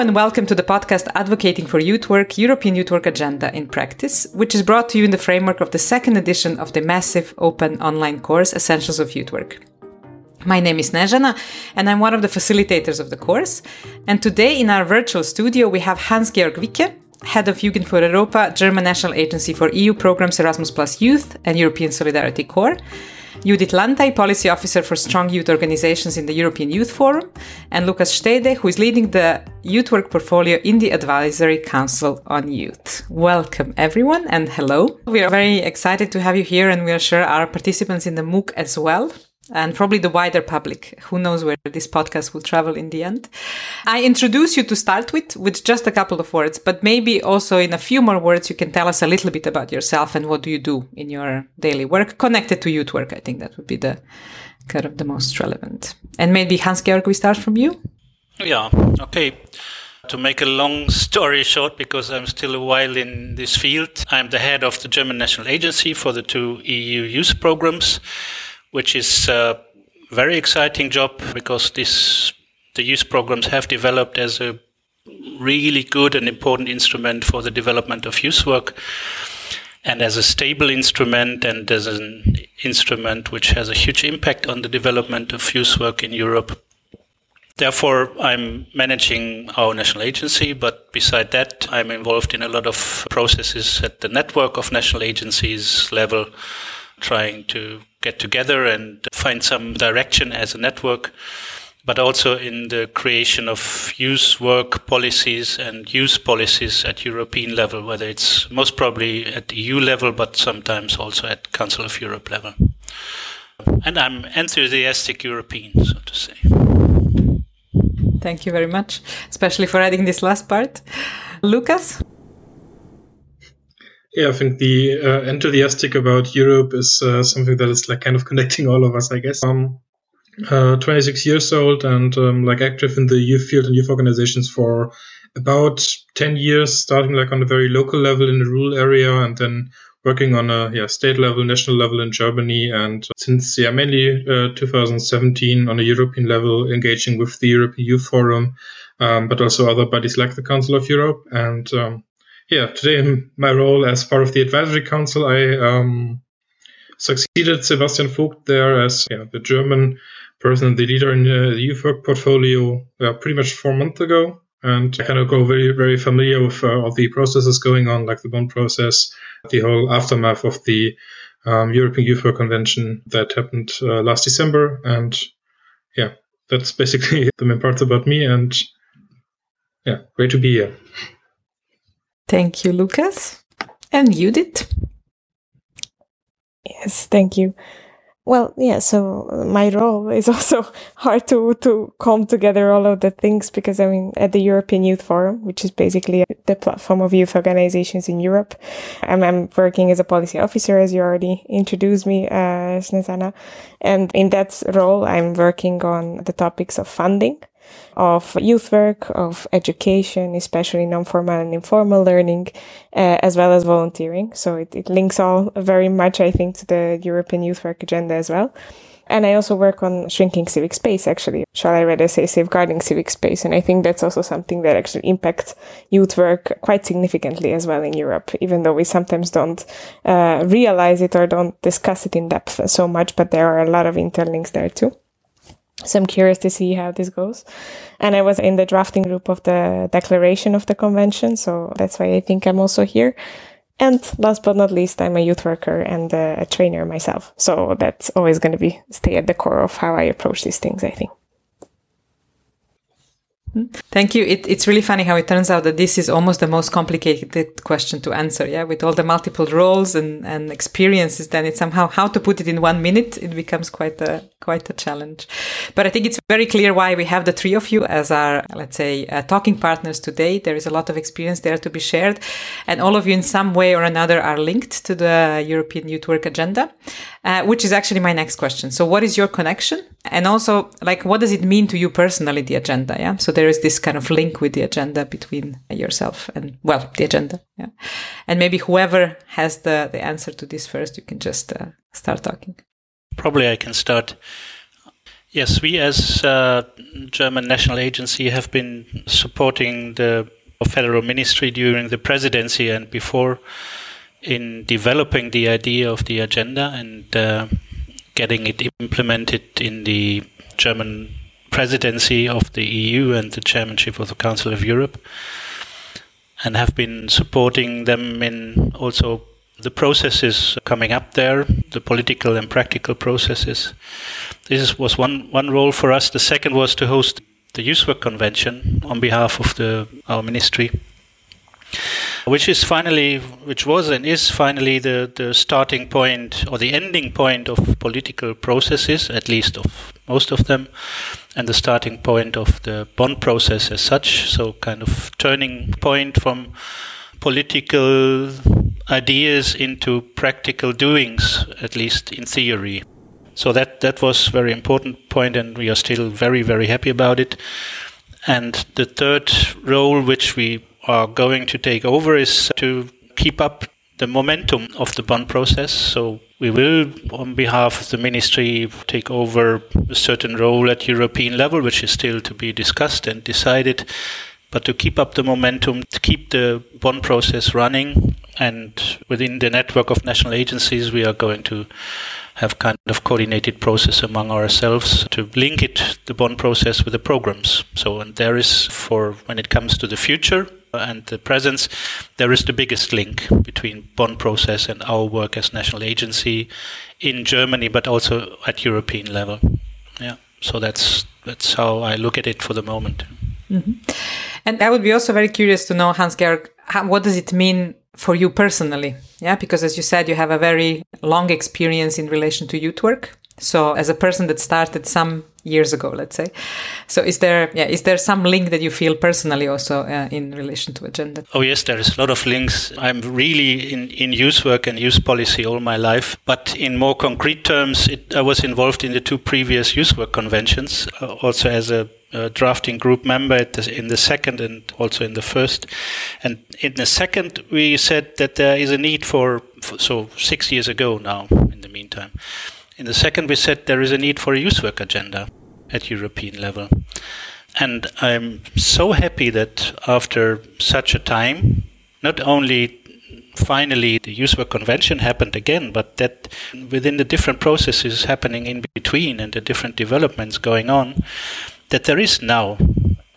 and welcome to the podcast Advocating for Youth Work, European Youth Work Agenda in Practice, which is brought to you in the framework of the second edition of the massive open online course, Essentials of Youth Work. My name is Nejana, and I'm one of the facilitators of the course. And today in our virtual studio, we have Hans-Georg Wicke, Head of Jugend für Europa, German National Agency for EU Programs, Erasmus plus Youth and European Solidarity Corps, Judith Lantai, Policy Officer for Strong Youth Organizations in the European Youth Forum, and Lukas Stede, who is leading the youth work portfolio in the Advisory Council on Youth. Welcome, everyone, and hello. We are very excited to have you here, and we are sure our participants in the MOOC as well, and probably the wider public. Who knows where this podcast will travel in the end. I introduce you to start with just a couple of words, but maybe also in a few more words, you can tell us a little bit about yourself and what do you do in your daily work connected to youth work. I think that would be the kind of the most relevant. And maybe Hans-Georg, we start from you. Yeah, okay. To make a long story short, because I'm still a while in this field, I'm the head of the German National Agency for the two EU youth programs, which is a very exciting job because the youth programs have developed as a really good and important instrument for the development of youth work, and as a stable instrument and as an instrument which has a huge impact on the development of youth work in Europe. Therefore, I'm managing our national agency, but beside that, I'm involved in a lot of processes at the network of national agencies level, trying to get together and find some direction as a network, but also in the creation of youth work policies and youth policies at European level, whether it's most probably at EU level, but sometimes also at Council of Europe level. And I'm enthusiastic European, so to say. Thank you very much, especially for adding this last part. Lukas? Yeah, I think the enthusiastic about Europe is something that is like kind of connecting all of us, I guess. 26 years old and active in the youth field and youth organizations for about 10 years, starting like on a very local level in the rural area and then working on a state level, national level in Germany, and since mainly 2017 on a European level, engaging with the European Youth Forum, but also other bodies like the Council of Europe. And today in my role as part of the Advisory Council, I succeeded Sebastian Vogt there as the German person, the leader in the youth work portfolio pretty much 4 months ago. And I kind of got very, very familiar with all the processes going on, like the Bonn process, the whole aftermath of the European Youth Work Convention that happened last December. And that's basically the main parts about me. And great to be here. Thank you, Lukas. And Judith? Yes, thank you. Well, so my role is also hard to come together all of the things because, at the European Youth Forum, which is basically the platform of youth organizations in Europe, I'm working as a policy officer, as you already introduced me, Nejana. And in that role, I'm working on the topics of funding, of youth work, of education, especially non-formal and informal learning, as well as volunteering. So it links all very much, I think, to the European Youth Work Agenda as well. And I also work on shrinking civic space, actually. Shall I rather say safeguarding civic space? And I think that's also something that actually impacts youth work quite significantly as well in Europe, even though we sometimes don't realize it or don't discuss it in depth so much, but there are a lot of interlinks there too. So I'm curious to see how this goes. And I was in the drafting group of the declaration of the convention, so that's why I think I'm also here. And last but not least, I'm a youth worker and a trainer myself. So that's always going to stay at the core of how I approach these things, I think. Thank you. It's really funny how it turns out that this is almost the most complicated question to answer. Yeah, with all the multiple roles and experiences, then it's somehow how to put it in 1 minute. It becomes quite a challenge. But I think it's very clear why we have the three of you as our, let's say, talking partners today. There is a lot of experience there to be shared, and all of you in some way or another are linked to the European Youth Work Agenda, which is actually my next question. So, what is your connection? And also, what does it mean to you personally, the agenda? Yeah. So there is this kind of link with the agenda between yourself and, the agenda. Yeah. And maybe whoever has the answer to this first, you can just start talking. Probably I can start. Yes, we as German National Agency have been supporting the Federal Ministry during the presidency and before in developing the idea of the agenda and getting it implemented in the German presidency of the EU and the chairmanship of the Council of Europe, and have been supporting them in also the processes coming up there, the political and practical processes. This was one role for us. The second was to host the Youth Work Convention on behalf of our ministry, which was and is finally the starting point or the ending point of political processes, at least of most of them, and the starting point of the Bonn process as such. So kind of turning point from political ideas into practical doings, at least in theory. So that was a very important point, and we are still very, very happy about it. And the third role which we are going to take over is to keep up the momentum of the Bonn process. So we will, on behalf of the ministry, take over a certain role at European level, which is still to be discussed and decided, but to keep up the momentum, to keep the Bonn process running. And within the network of national agencies, we are going to have kind of coordinated process among ourselves to link it, the Bonn process, with the programs. So, and there is, for when it comes to the future and the presence, there is the biggest link between Bonn process and our work as national agency in Germany, but also at European level. Yeah. So that's how I look at it for the moment. Mm-hmm. And I would be also very curious to know, Hans-Georg, what does it mean for you personally? Yeah, because as you said, you have a very long experience in relation to youth work. So as a person that started some years ago, let's say. So is there some link that you feel personally also in relation to agenda? Oh yes, there is a lot of links. I'm really in youth work and youth policy all my life. But in more concrete terms, I was involved in the two previous youth work conventions, also as a drafting group member in the second and also in the first. And in the second, we said that there is a need so 6 years ago now, in the meantime. In the second, we said there is a need for a youth work agenda at European level. And I'm so happy that after such a time, not only finally the Youth Work Convention happened again, but that within the different processes happening in between and the different developments going on, that there is now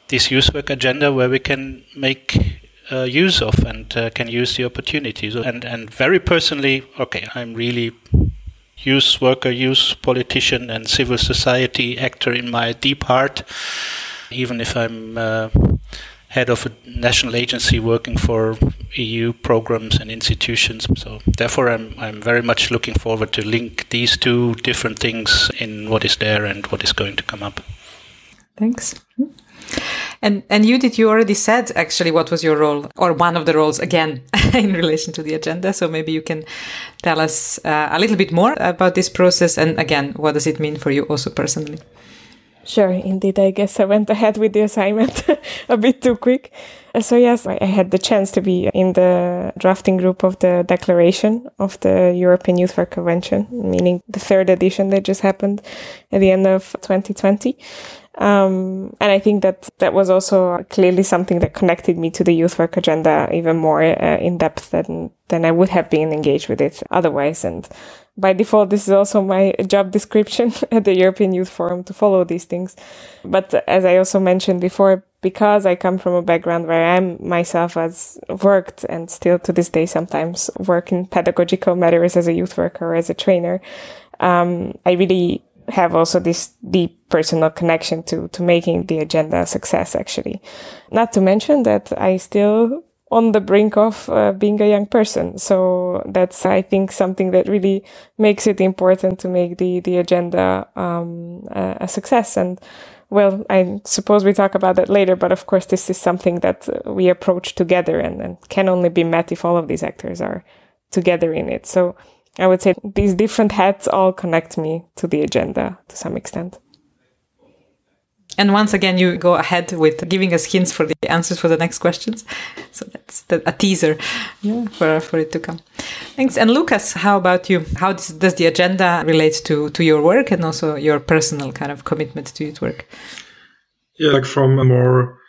this youth work agenda where we can make use of and can use the opportunities. And very personally, okay, I'm really youth worker, youth politician and civil society actor in my deep heart, even if I'm head of a national agency working for EU programs and institutions. So therefore, I'm very much looking forward to link these two different things in what is there and what is going to come up. Thanks. And Judith, you already said actually what was your role or one of the roles again in relation to the agenda. So maybe you can tell us a little bit more about this process and again, what does it mean for you also personally? Sure, indeed. I guess I went ahead with the assignment a bit too quick. So yes, I had the chance to be in the drafting group of the declaration of the European Youth Work Convention, meaning the third edition that just happened at the end of 2020. And I think that was also clearly something that connected me to the youth work agenda even more in depth than I would have been engaged with it otherwise. And by default, this is also my job description at the European Youth Forum, to follow these things. But as I also mentioned before, because I come from a background where I myself has worked and still to this day sometimes work in pedagogical matters as a youth worker or as a trainer, I really have also this deep personal connection to making the agenda a success, actually. Not to mention that I still on the brink of being a young person. So that's, I think, something that really makes it important to make the agenda a success. And well, I suppose we talk about that later, but of course, this is something that we approach together and can only be met if all of these actors are together in it. So I would say these different hats all connect me to the agenda to some extent. And once again, you go ahead with giving us hints for the answers for the next questions. So that's a teaser for it to come. Thanks. And Lukas, how about you? How does the agenda relate to your work and also your personal kind of commitment to youth work? Yeah, like from a more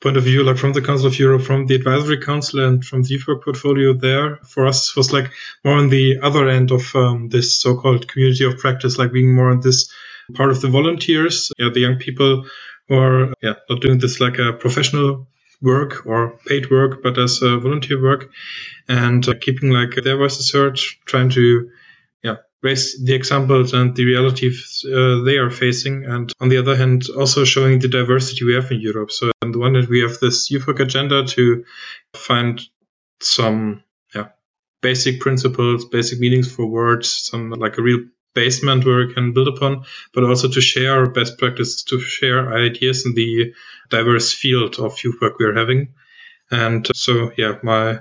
point of view, like from the Council of Europe, from the Advisory Council and from the youth work portfolio there, for us was like more on the other end of this so-called community of practice, like being more on this part of the volunteers, the young people who are not doing this like a professional work or paid work, but as volunteer work, and keeping like their voices heard, trying to raise the examples and the realities they are facing. And on the other hand, also showing the diversity we have in Europe. So on the one hand, we have this youth work agenda to find some basic principles, basic meanings for words, some like a real basement where we can build upon, but also to share best practices, to share ideas in the diverse field of youth work we're having. And so, my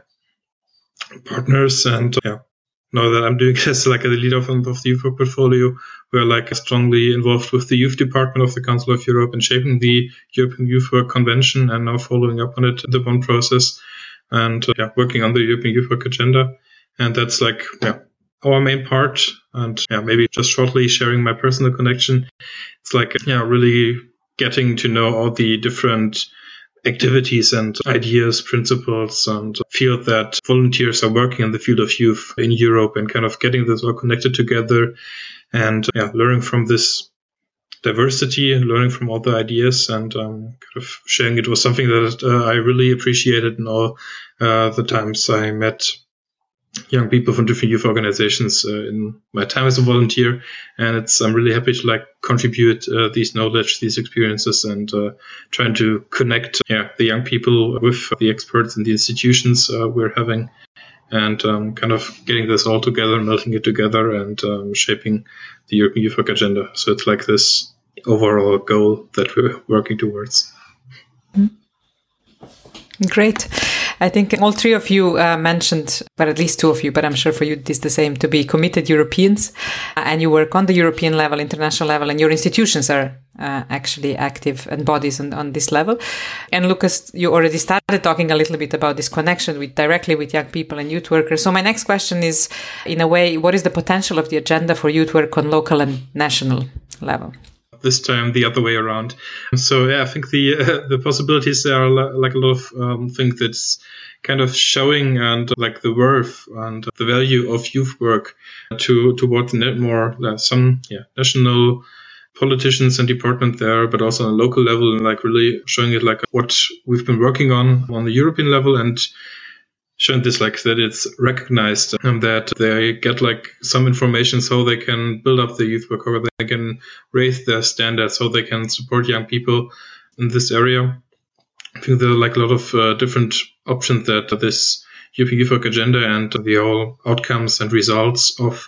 partners and now that I'm doing this like the leader of the youth work portfolio, we're like strongly involved with the youth department of the Council of Europe and shaping the European Youth Work Convention and now following up on it, the Bonn process, and working on the European Youth Work Agenda. And that's like, our main part, and maybe just shortly sharing my personal connection. It's like, really getting to know all the different activities and ideas, principles, and feel that volunteers are working in the field of youth in Europe and kind of getting this all connected together and learning from this diversity and learning from all the ideas and kind of sharing it was something that I really appreciated in all the times I met young people from different youth organizations in my time as a volunteer, and I'm really happy to like contribute these knowledge, these experiences, and trying to connect the young people with the experts in the institutions we're having, and kind of getting this all together, melting it together, and shaping the European Youth Work Agenda. So it's like this overall goal that we're working towards. Great. I think all three of you mentioned, but at least two of you, but I'm sure for you it is the same, to be committed Europeans, and you work on the European level, international level, and your institutions are actually active and bodies on this level. And Lukas, you already started talking a little bit about this connection directly with young people and youth workers. So my next question is, in a way, what is the potential of the agenda for youth work on local and national level? This time the other way around. So I think the possibilities there are like a lot of things that's kind of showing and like the worth and the value of youth work towards more some national politicians and department there, but also on a local level, and like really showing it like what we've been working on the European level, and showing this like that it's recognized and that they get like some information so they can build up the youth work, or they can raise their standards so they can support young people in this area. I think there are like a lot of different options that this European Youth Work Agenda and the whole outcomes and results of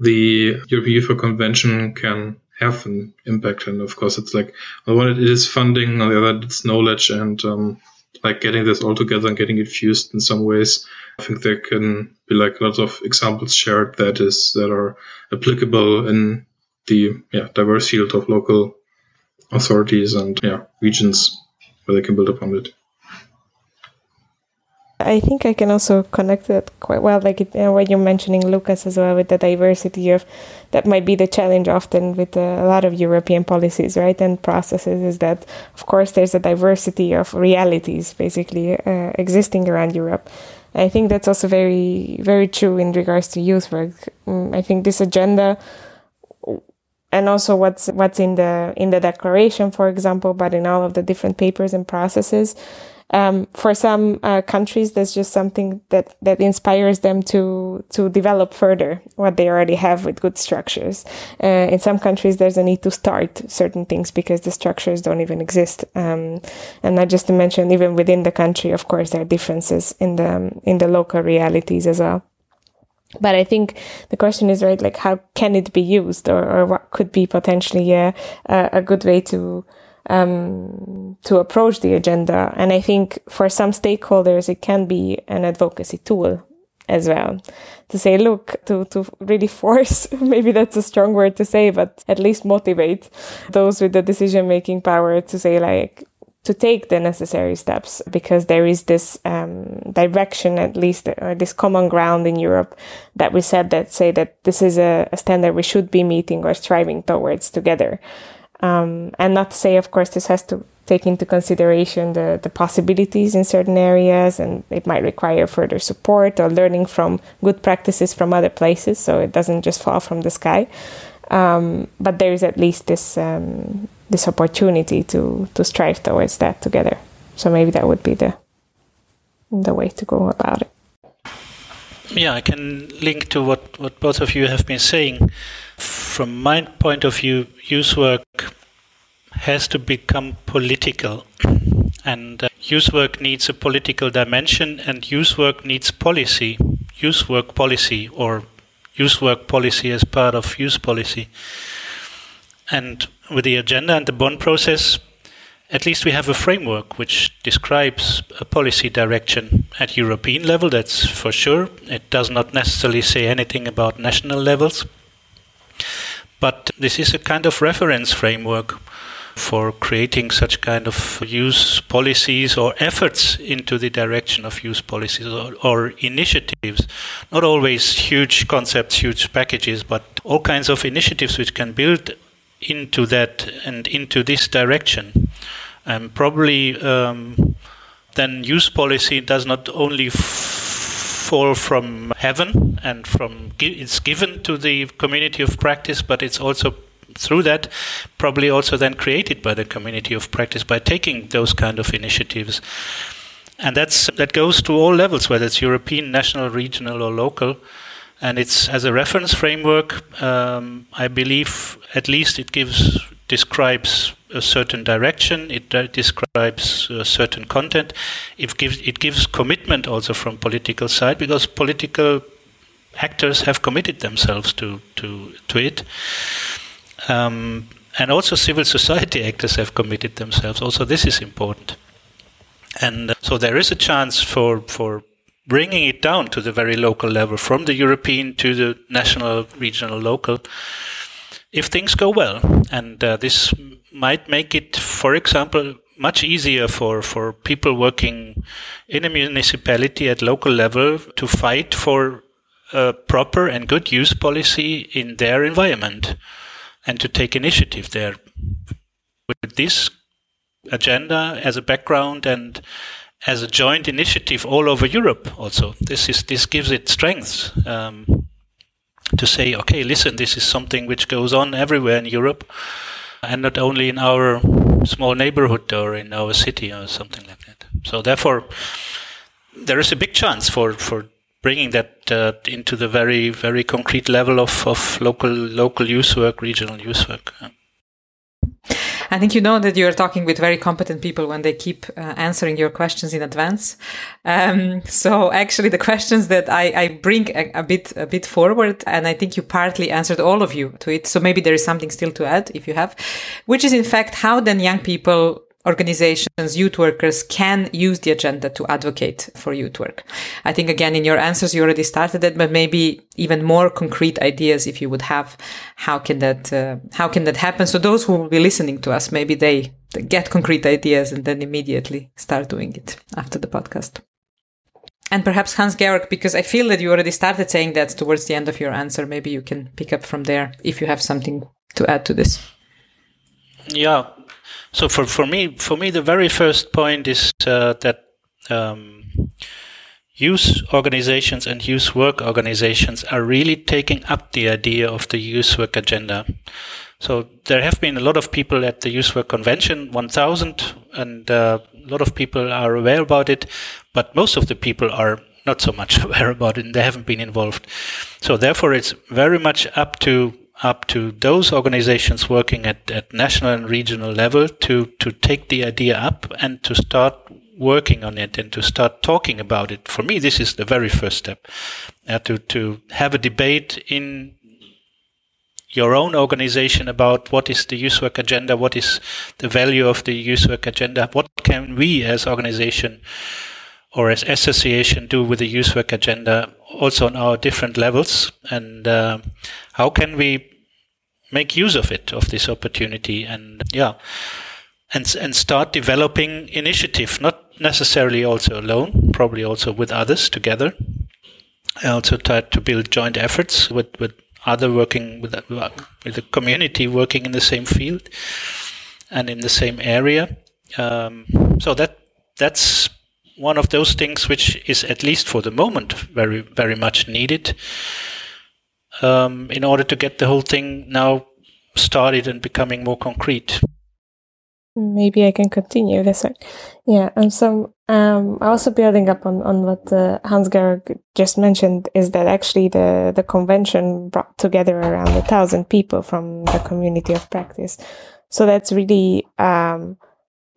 the European Youth Work Convention can have an impact. And of course, it's like on one hand it is funding, on the other it's knowledge, and like getting this all together and getting it fused in some ways. I think there can be like lots of examples shared that are applicable in the diverse field of local authorities and regions where they can build upon it. I think I can also connect that quite well, like when you're mentioning Lukas as well, with the diversity of that might be the challenge often with a lot of European policies, right, and processes, is that of course there's a diversity of realities basically existing around Europe. I think that's also very, very true in regards to youth work. I think this agenda, and also what's in the declaration, for example, but in all of the different papers and processes. For some countries, that's just something that inspires them to develop further what they already have with good structures. In some countries, there's a need to start certain things because the structures don't even exist. And not just to mention, even within the country, of course, there are differences in the local realities as well. But I think the question is, right, like how can it be used, or what could be potentially a good way to approach the agenda. And I think for some stakeholders, it can be an advocacy tool as well. To say, look, to really force, maybe that's a strong word to say, but at least motivate those with the decision-making power to say, like, to take the necessary steps, because there is this direction, at least, or this common ground in Europe that we said that say that this is a standard we should be meeting or striving towards together. And not to say, of course, this has to take into consideration the possibilities in certain areas, and it might require further support or learning from good practices from other places, so it doesn't just fall from the sky. But there is at least this this opportunity to strive towards that together. So maybe that would be the way to go about it. Yeah, I can link to what both of you have been saying. From my point of view, youth work has to become political. And youth work needs a political dimension, and youth work needs policy. Youth work policy, or youth work policy as part of youth policy. And with the agenda and the Bonn process, at least we have a framework which describes a policy direction at European level, that's for sure. It does not necessarily say anything about national levels. But this is a kind of reference framework for creating such kind of youth policies or efforts into the direction of youth policies or initiatives. Not always huge concepts, huge packages, but all kinds of initiatives which can build into that and into this direction. And probably then youth policy does not only fall from heaven and from it's given to the community of practice, but it's also through that probably also then created by the community of practice by taking those kind of initiatives. And that goes to all levels, whether it's European, national, regional or local. And it's as a reference framework, I believe at least it describes a certain direction, it describes a certain content, it gives commitment also from political side, because political actors have committed themselves to it. And also civil society actors have committed themselves. Also this is important. And so there is a chance for bringing it down to the very local level, from the European to the national, regional, local, if things go well. And this might make it, for example, much easier for people working in a municipality at local level to fight for a proper and good youth policy in their environment and to take initiative there. With this agenda as a background and as a joint initiative all over Europe also. This gives it strength to say, okay, listen, this is something which goes on everywhere in Europe and not only in our small neighborhood or in our city or something like that. So therefore, there is a big chance for bringing that into the very, very concrete level of local youth work, regional youth work. I think you know that you're talking with very competent people when they keep answering your questions in advance. So actually the questions that I bring a bit forward, and I think you partly answered all of you to it. So maybe there is something still to add if you have, which is in fact how then young people, organizations, youth workers can use the agenda to advocate for youth work. I think again, in your answers, you already started it, but maybe even more concrete ideas if you would have, how can that happen? So those who will be listening to us, maybe they get concrete ideas and then immediately start doing it after the podcast. And perhaps Hans-Georg, because I feel that you already started saying that towards the end of your answer, maybe you can pick up from there if you have something to add to this. Yeah. So for me, the very first point is that youth organizations and youth work organizations are really taking up the idea of the youth work agenda. So there have been a lot of people at the Youth Work Convention 1000, and a lot of people are aware about it, but most of the people are not so much aware about it and they haven't been involved. So therefore, it's very much up to those organizations working at national and regional level to take the idea up and to start working on it and to start talking about it. For me, this is the very first step, to have a debate in your own organization about what is the youth work agenda, what is the value of the youth work agenda, what can we as organization or as association do with the youth work agenda also on our different levels, and how can we make use of it, of this opportunity, and start developing initiative, not necessarily also alone, probably also with others together. I also tried to build joint efforts with other working with the community working in the same field and in the same area. So that's one of those things which is, at least for the moment, very, very much needed in order to get the whole thing now started and becoming more concrete. Maybe I can continue this one. Yeah, and so also building up on what Hans-Georg just mentioned is that actually the convention brought together around 1,000 people from the community of practice. So that's really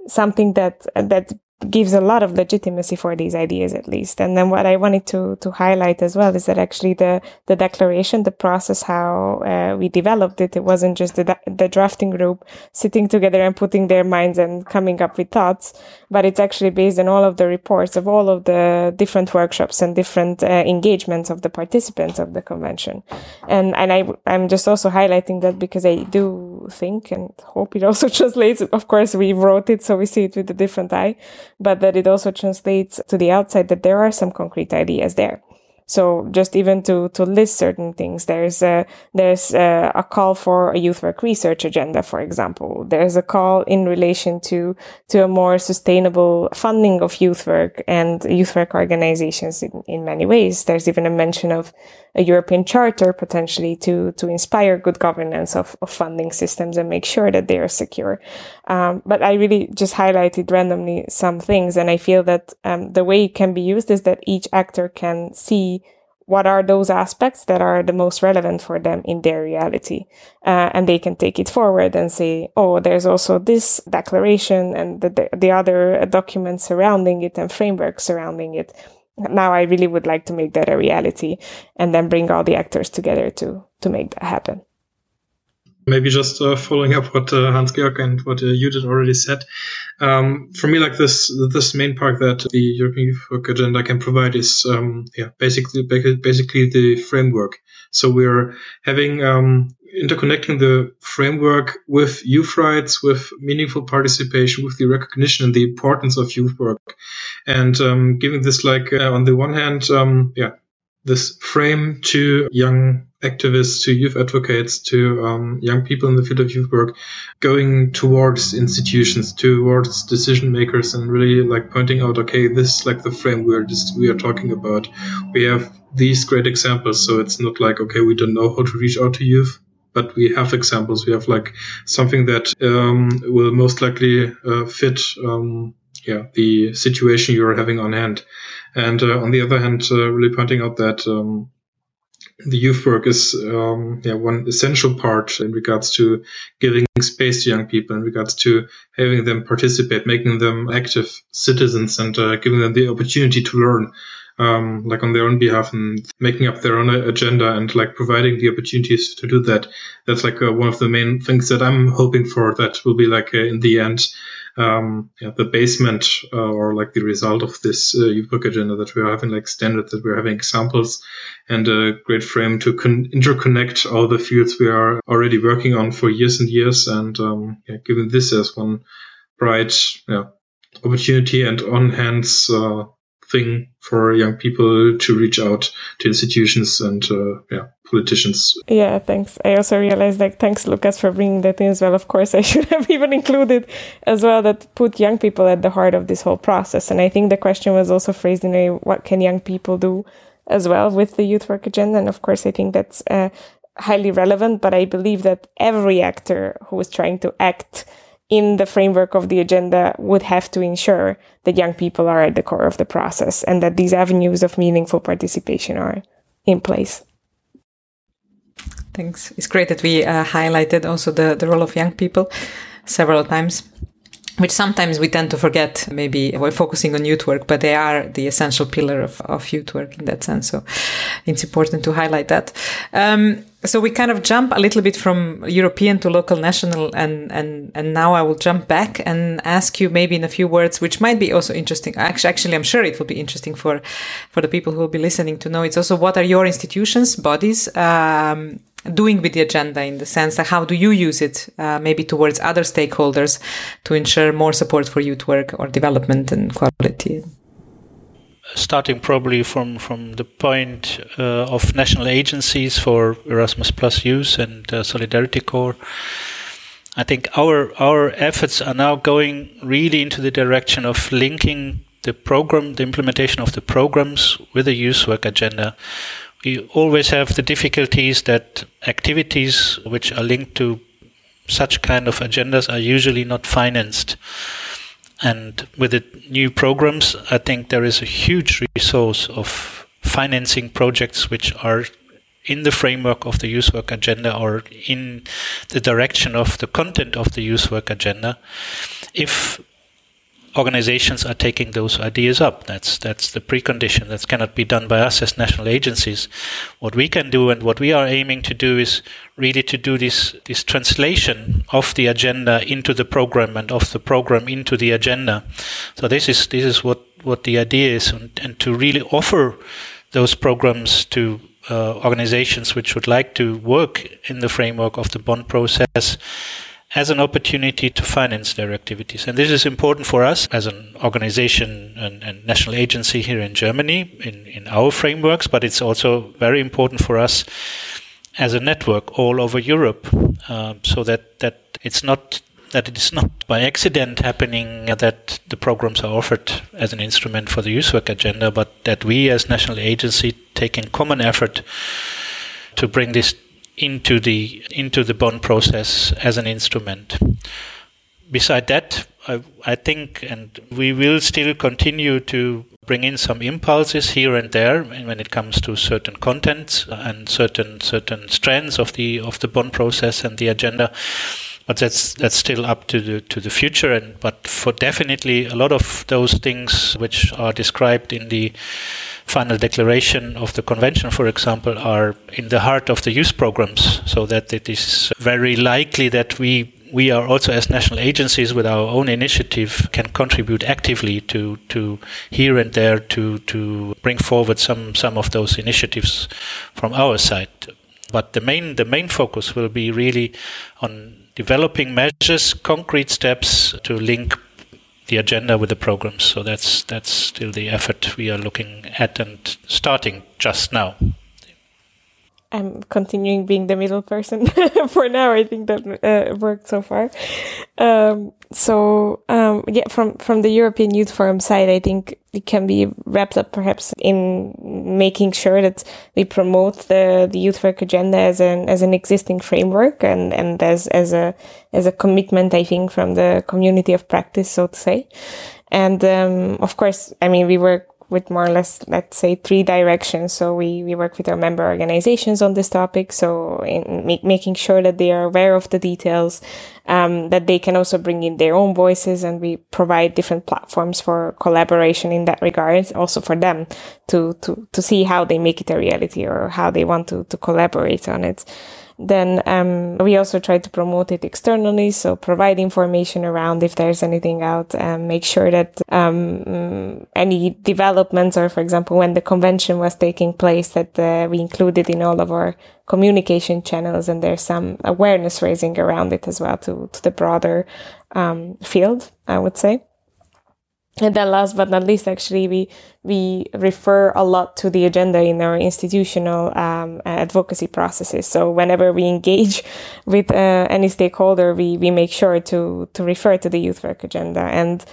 something that gives a lot of legitimacy for these ideas, at least. And then what I wanted to highlight as well is that actually the declaration, the process, how we developed it, it wasn't just the drafting group sitting together and putting their minds and coming up with thoughts, but it's actually based on all of the reports of all of the different workshops and different engagements of the participants of the convention. And I'm just also highlighting that because I do think and hope it also translates. Of course, we wrote it, so we see it with a different eye, but that it also translates to the outside that there are some concrete ideas there. So just even to list certain things, there's a call for a youth work research agenda, for example. There's a call in relation to a more sustainable funding of youth work and youth work organizations in many ways. There's even a mention of a European charter potentially to inspire good governance of funding systems and make sure that they are secure. But I really just highlighted randomly some things, and I feel that the way it can be used is that each actor can see what are those aspects that are the most relevant for them in their reality. And they can take it forward and say, oh, there's also this declaration and the other documents surrounding it and frameworks surrounding it. Now I really would like to make that a reality, and then bring all the actors together to make that happen. Maybe just following up what Hans-Georg and what you did already said. For me, like this main part that the European Youth Work Agenda can provide is basically the framework. So we're having interconnecting the framework with youth rights, with meaningful participation, with the recognition and the importance of youth work, and giving this on the one hand, this frame to young activists, to youth advocates, to young people in the field of youth work, going towards institutions, towards decision makers, and really pointing out, okay, this is the frame we are talking about. We have these great examples, so it's not okay, we don't know how to reach out to youth, but we have examples. We have something that will most likely fit the situation you are having on hand. And on the other hand, really pointing out that the youth work is one essential part in regards to giving space to young people, in regards to having them participate, making them active citizens, and giving them the opportunity to learn on their own behalf and making up their own agenda, and providing the opportunities to do that. That's one of the main things that I'm hoping for, that will be in the end the basement or the result of this youth work agenda, that we're having standards, that we're having examples, and a great frame to interconnect all the fields we are already working on for years and years, and giving this as one bright opportunity and on hands thing for young people to reach out to institutions and politicians. Yeah, thanks. I also realized, thanks, Lukas, for bringing that in as well. Of course, I should have even included as well that put young people at the heart of this whole process. And I think the question was also phrased in a way, what can young people do as well with the youth work agenda? And of course, I think that's highly relevant, but I believe that every actor who is trying to act in the framework of the agenda would have to ensure that young people are at the core of the process and that these avenues of meaningful participation are in place. Thanks. It's great that we highlighted also the role of young people several times, which sometimes we tend to forget, maybe we're focusing on youth work, but they are the essential pillar of youth work in that sense. So it's important to highlight that. So we kind of jump a little bit from European to local, national, and now I will jump back and ask you maybe in a few words, which might be also interesting. Actually, I'm sure it will be interesting for the people who will be listening to know. It's also what are your institutions, bodies, doing with the agenda, in the sense that how do you use it maybe towards other stakeholders to ensure more support for youth work or development and quality? Starting probably from the point of national agencies for Erasmus plus youth and Solidarity Corps, I think our efforts are now going really into the direction of linking the program, the implementation of the programs, with the youth work agenda. We always have the difficulties that activities which are linked to such kind of agendas are usually not financed. And with the new programs, I think there is a huge resource of financing projects which are in the framework of the youth work agenda or in the direction of the content of the youth work agenda, if organizations are taking those ideas up. That's the precondition. That cannot be done by us as national agencies. What we can do and what we are aiming to do is really to do this translation of the agenda into the program and of the program into the agenda. So this is what the idea is, and to really offer those programs to organizations which would like to work in the framework of the Bonn process as an opportunity to finance their activities. And this is important for us as an organization and national agency here in Germany, in our frameworks, but it's also very important for us as a network all over Europe, so that it's not that it is not by accident happening that the programs are offered as an instrument for the youth work agenda, but that we as national agency take in common effort to bring this into the Bonn process as an instrument. Beside that, I think, and we will still continue to bring in some impulses here and there when it comes to certain contents and certain strands of the Bonn process and the agenda. But that's still up to the future. But for definitely a lot of those things which are described in the final declaration of the convention, for example, are in the heart of the youth programs. So that it is very likely that we are also as national agencies with our own initiative can contribute actively to here and there to bring forward some of those initiatives from our side. But the main focus will be really on developing measures, concrete steps to link the agenda with the programs. So that's still the effort we are looking at and starting just now. I'm continuing being the middle person for now. I think that worked so far. From the European Youth Forum side, I think it can be wrapped up perhaps in making sure that we promote the youth work agenda as an existing framework and as a commitment, I think, from the community of practice, so to say. And of course, I mean, we work with more or less, let's say, three directions. So we work with our member organizations on this topic. So in making sure that they are aware of the details, that they can also bring in their own voices, and we provide different platforms for collaboration in that regard, also for them to see how they make it a reality or how they want to collaborate on it. Then we also try to promote it externally, so provide information around if there's anything out, and make sure that any developments, or for example when the convention was taking place, that we included in all of our communication channels, and there's some awareness raising around it as well to the broader field, I would say. And then last but not least, actually, we refer a lot to the agenda in our institutional advocacy processes. So whenever we engage with any stakeholder, we make sure to refer to the youth work agenda. And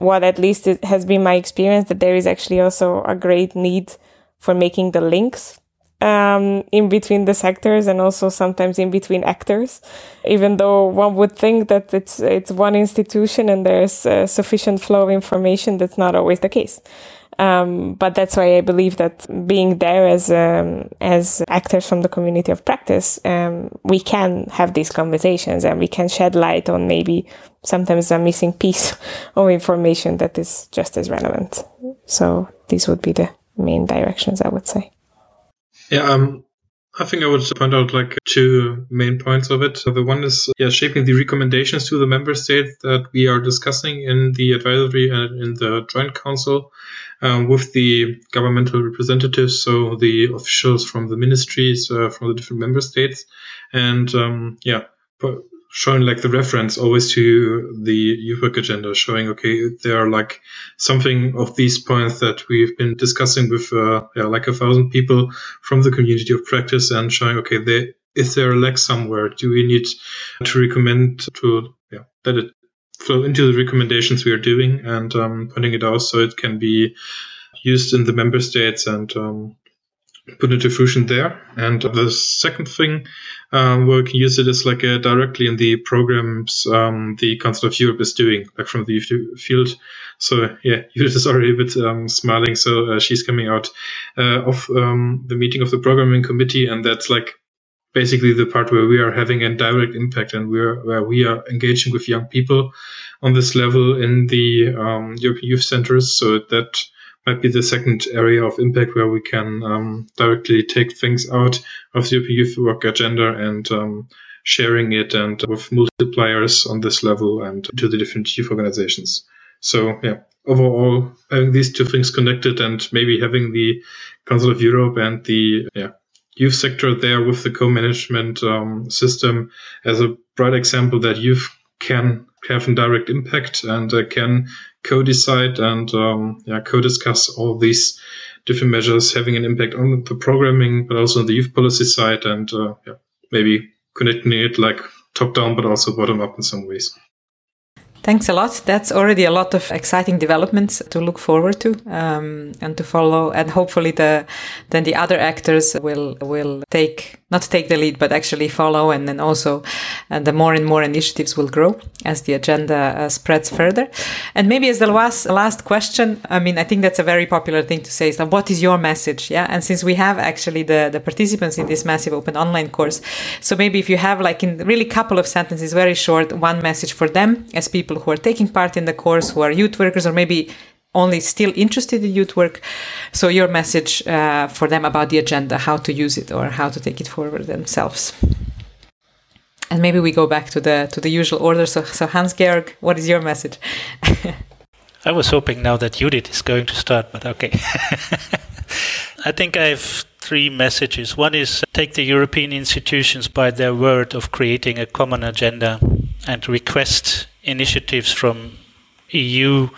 what at least it has been my experience, that there is actually also a great need for making the links in between the sectors, and also sometimes in between actors, even though one would think that it's one institution and there's sufficient flow of information. That's not always the case, but that's why I believe that being there as actors from the community of practice, we can have these conversations and we can shed light on maybe sometimes a missing piece of information that is just as relevant. So these would be the main directions, I would say. Yeah, I think I would point out like two main points of it. The one is shaping the recommendations to the member states that we are discussing in the advisory and in the joint council with the governmental representatives, so the officials from the ministries, from the different member states, and showing like the reference always to the youth work agenda, showing, okay, there are like something of these points that we've been discussing with like 1,000 people from the community of practice, and showing, okay, if there are lacks somewhere, do we need to recommend to that it flow into the recommendations we are doing, and pointing it out so it can be used in the member states and put into fruition there. And the second thing where we can use it is like directly in the programs the Council of Europe is doing, like from the field. So Judith is already a bit smiling. So she's coming out of the meeting of the programming committee, and that's like basically the part where we are having a direct impact, and where we are engaging with young people on this level in the European youth centers. So that might be the second area of impact where we can directly take things out of the European Youth Work Agenda and sharing it and with multipliers on this level and to the different youth organizations. So overall, having these two things connected, and maybe having the Council of Europe and the youth sector there with the co-management system as a bright example that youth can have a direct impact and can co-decide and co-discuss all these different measures having an impact on the programming, but also on the youth policy side, and maybe connecting it like top-down, but also bottom-up in some ways. Thanks a lot. That's already a lot of exciting developments to look forward to and to follow. And hopefully then the other actors will not take the lead, but actually follow. And then also the more and more initiatives will grow as the agenda spreads further. And maybe as the last question, I mean, I think that's a very popular thing to say is that what is your message? Yeah. And since we have actually the participants in this massive open online course, so maybe if you have like in really couple of sentences, very short, one message for them as people who are taking part in the course, who are youth workers or maybe only still interested in youth work. So your message for them about the agenda, how to use it or how to take it forward themselves. And maybe we go back to the usual order. So Hans-Georg, what is your message? I was hoping now that Judith is going to start, but okay. I think I have three messages. One is take the European institutions by their word of creating a common agenda and request initiatives from EU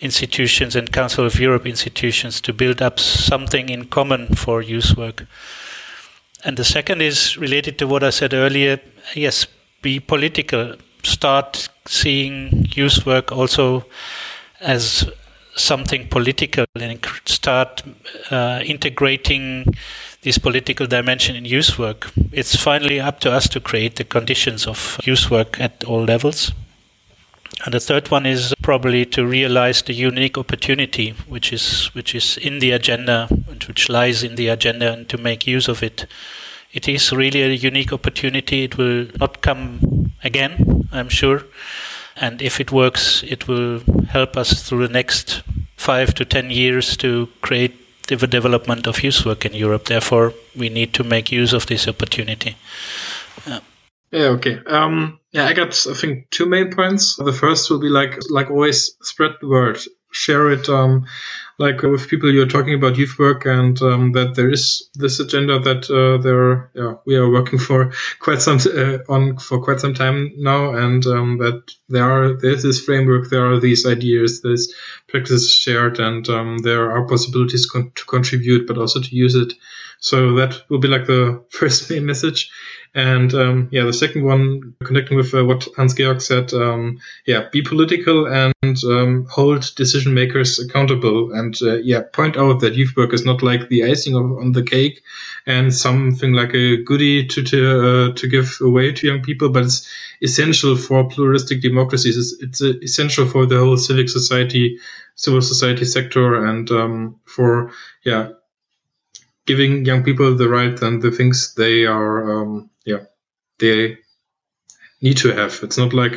institutions and Council of Europe institutions to build up something in common for youth work. And the second is related to what I said earlier. Yes, be political. Start seeing youth work also as something political and start integrating this political dimension in youth work. It's finally up to us to create the conditions of youth work at all levels. And the third one is probably to realize the unique opportunity which is in the agenda and which lies in the agenda, and to make use of it. It is really a unique opportunity. It will not come again, I'm sure. And if it works, it will help us through the next 5 to 10 years to create the development of youth work in Europe. Therefore, we need to make use of this opportunity. Okay. I got, I think, two main points. The first will be like always spread the word, share it, like with people you're talking about youth work, and that there is this agenda that we are working for quite some time now, and that there's this framework, there are these ideas, there's practices shared, and there are possibilities to contribute, but also to use it. So that will be like the first main message. And the second one, connecting with what Hans-Georg said, be political and hold decision makers accountable, and point out that youth work is not like the icing on the cake and something like a goodie to give away to young people, but it's essential for pluralistic democracies. It's essential for the whole civil society sector, and for giving young people the right and the things they are, they need to have. It's not like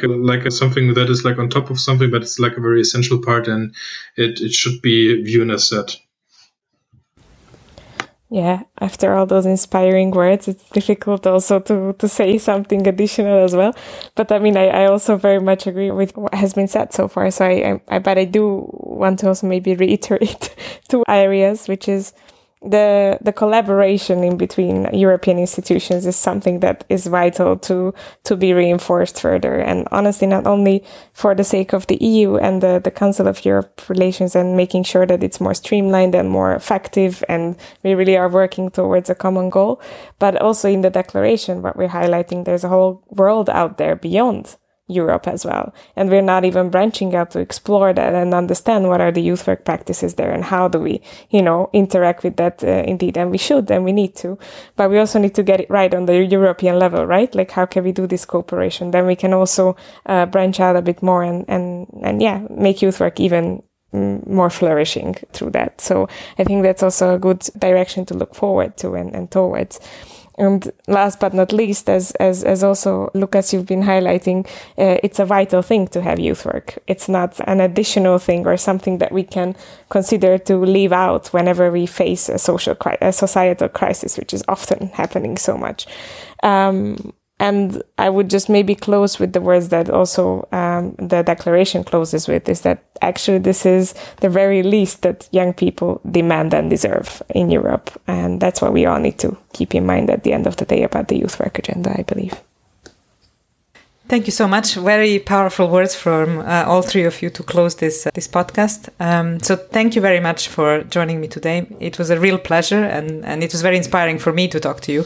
something that is like on top of something, but it's like a very essential part, and it should be viewed as that. Yeah, after all those inspiring words, it's difficult also to say something additional as well. But I mean, I also very much agree with what has been said so far. So but I do want to also maybe reiterate two areas, which is the collaboration in between European institutions is something that is vital to be reinforced further. And honestly, not only for the sake of the EU and the Council of Europe relations and making sure that it's more streamlined and more effective and we really are working towards a common goal, but also in the declaration, what we're highlighting, there's a whole world out there beyond Europe as well. And we're not even branching out to explore that and understand what are the youth work practices there and how do we, interact with that indeed. And we should and we need to. But we also need to get it right on the European level, right? Like, how can we do this cooperation? Then we can also branch out a bit more and make youth work even more flourishing through that. So I think that's also a good direction to look forward to and towards. And last but not least, as also, Lukas, you've been highlighting, it's a vital thing to have youth work. It's not an additional thing or something that we can consider to leave out whenever we face a societal crisis, which is often happening so much. And I would just maybe close with the words that also the declaration closes with, is that actually this is the very least that young people demand and deserve in Europe. And that's what we all need to keep in mind at the end of the day about the youth work agenda, I believe. Thank you so much. Very powerful words from all three of you to close this podcast. So thank you very much for joining me today. It was a real pleasure and it was very inspiring for me to talk to you.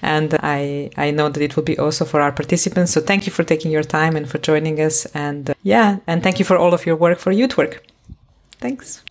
And I know that it will be also for our participants. So thank you for taking your time and for joining us. And thank you for all of your work for youth work. Thanks.